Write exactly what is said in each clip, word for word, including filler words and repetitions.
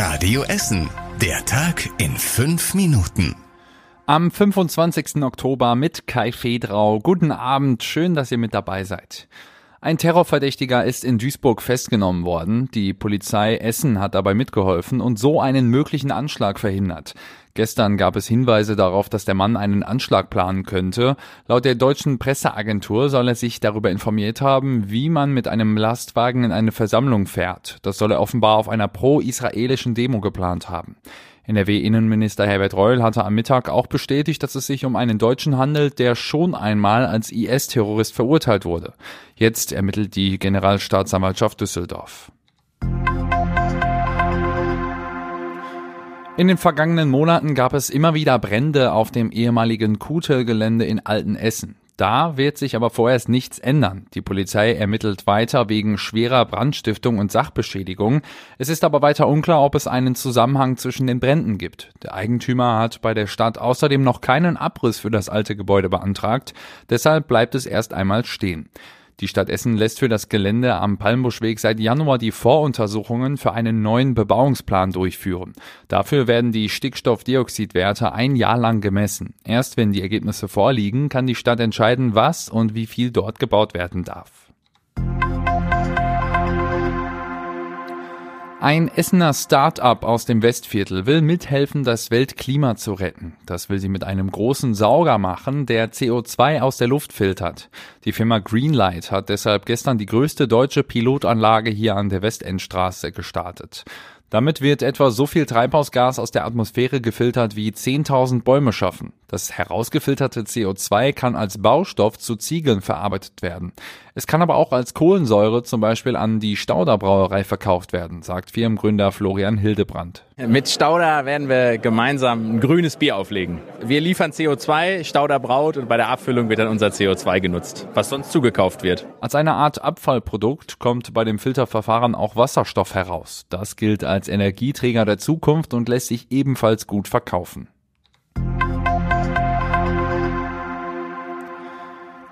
Radio Essen. Der Tag in fünf Minuten. Am fünfundzwanzigsten Oktober mit Kai Fedrau. Guten Abend, schön, dass ihr mit dabei seid. Ein Terrorverdächtiger ist in Duisburg festgenommen worden. Die Polizei Essen hat dabei mitgeholfen und so einen möglichen Anschlag verhindert. Gestern gab es Hinweise darauf, dass der Mann einen Anschlag planen könnte. Laut der deutschen Presseagentur soll er sich darüber informiert haben, wie man mit einem Lastwagen in eine Versammlung fährt. Das soll er offenbar auf einer pro-israelischen Demo geplant haben. N R W-Innenminister Herbert Reul hatte am Mittag auch bestätigt, dass es sich um einen Deutschen handelt, der schon einmal als I S-Terrorist verurteilt wurde. Jetzt ermittelt die Generalstaatsanwaltschaft Düsseldorf. In den vergangenen Monaten gab es immer wieder Brände auf dem ehemaligen Kutel-Gelände in Altenessen. Da wird sich aber vorerst nichts ändern. Die Polizei ermittelt weiter wegen schwerer Brandstiftung und Sachbeschädigung. Es ist aber weiter unklar, ob es einen Zusammenhang zwischen den Bränden gibt. Der Eigentümer hat bei der Stadt außerdem noch keinen Abriss für das alte Gebäude beantragt. Deshalb bleibt es erst einmal stehen. Die Stadt Essen lässt für das Gelände am Palmbuschweg seit Januar die Voruntersuchungen für einen neuen Bebauungsplan durchführen. Dafür werden die Stickstoffdioxidwerte ein Jahr lang gemessen. Erst wenn die Ergebnisse vorliegen, kann die Stadt entscheiden, was und wie viel dort gebaut werden darf. Ein Essener Start-up aus dem Westviertel will mithelfen, das Weltklima zu retten. Das will sie mit einem großen Sauger machen, der C O zwei aus der Luft filtert. Die Firma Greenlight hat deshalb gestern die größte deutsche Pilotanlage hier an der Westendstraße gestartet. Damit wird etwa so viel Treibhausgas aus der Atmosphäre gefiltert, wie zehntausend Bäume schaffen. Das herausgefilterte C O zwei kann als Baustoff zu Ziegeln verarbeitet werden. Es kann aber auch als Kohlensäure zum Beispiel an die Stauder Brauerei verkauft werden, sagt Firmengründer Florian Hildebrand. Mit Stauder werden wir gemeinsam ein grünes Bier auflegen. Wir liefern C O zwei, Stauder braut und bei der Abfüllung wird dann unser C O zwei genutzt, was sonst zugekauft wird. Als eine Art Abfallprodukt kommt bei dem Filterverfahren auch Wasserstoff heraus. Das gilt als als Energieträger der Zukunft und lässt sich ebenfalls gut verkaufen.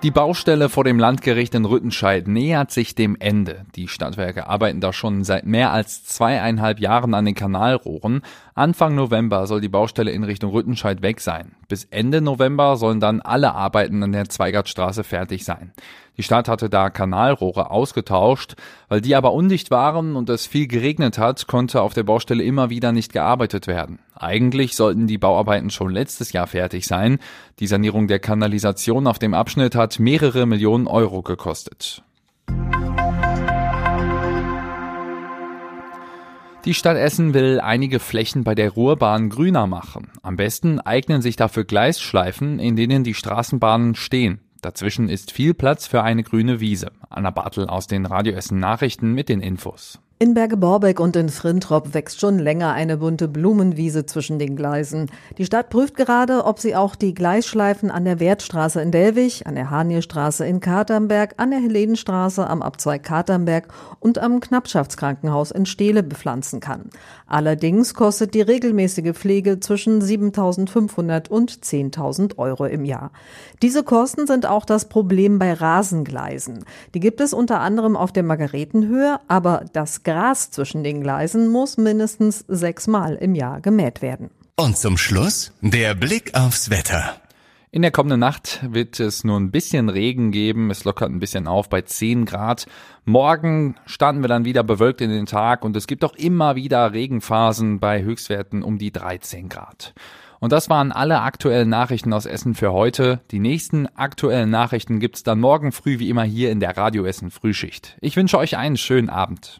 Die Baustelle vor dem Landgericht in Rüttenscheid nähert sich dem Ende. Die Stadtwerke arbeiten da schon seit mehr als zweieinhalb Jahren an den Kanalrohren. Anfang November soll die Baustelle in Richtung Rüttenscheid weg sein. Bis Ende November sollen dann alle Arbeiten an der Zweigertstraße fertig sein. Die Stadt hatte da Kanalrohre ausgetauscht, weil die aber undicht waren und es viel geregnet hat, konnte auf der Baustelle immer wieder nicht gearbeitet werden. Eigentlich sollten die Bauarbeiten schon letztes Jahr fertig sein. Die Sanierung der Kanalisation auf dem Abschnitt hat mehrere Millionen Euro gekostet. Die Stadt Essen will einige Flächen bei der Ruhrbahn grüner machen. Am besten eignen sich dafür Gleisschleifen, in denen die Straßenbahnen stehen. Dazwischen ist viel Platz für eine grüne Wiese. Anna Bartel aus den Radio Essen Nachrichten mit den Infos. In Berge-Borbeck und in Frintrop wächst schon länger eine bunte Blumenwiese zwischen den Gleisen. Die Stadt prüft gerade, ob sie auch die Gleisschleifen an der Wertstraße in Delwig, an der Harnierstraße in Katernberg, an der Helenenstraße am Abzweig Katernberg und am Knappschaftskrankenhaus in Steele bepflanzen kann. Allerdings kostet die regelmäßige Pflege zwischen siebentausendfünfhundert und zehntausend Euro im Jahr. Diese Kosten sind auch das Problem bei Rasengleisen. Die gibt es unter anderem auf der Margaretenhöhe, aber das Gras zwischen den Gleisen muss mindestens sechsmal im Jahr gemäht werden. Und zum Schluss der Blick aufs Wetter. In der kommenden Nacht wird es nur ein bisschen Regen geben. Es lockert ein bisschen auf bei zehn Grad. Morgen starten wir dann wieder bewölkt in den Tag und es gibt auch immer wieder Regenphasen bei Höchstwerten um die dreizehn Grad. Und das waren alle aktuellen Nachrichten aus Essen für heute. Die nächsten aktuellen Nachrichten gibt's dann morgen früh wie immer hier in der Radio Essen Frühschicht. Ich wünsche euch einen schönen Abend.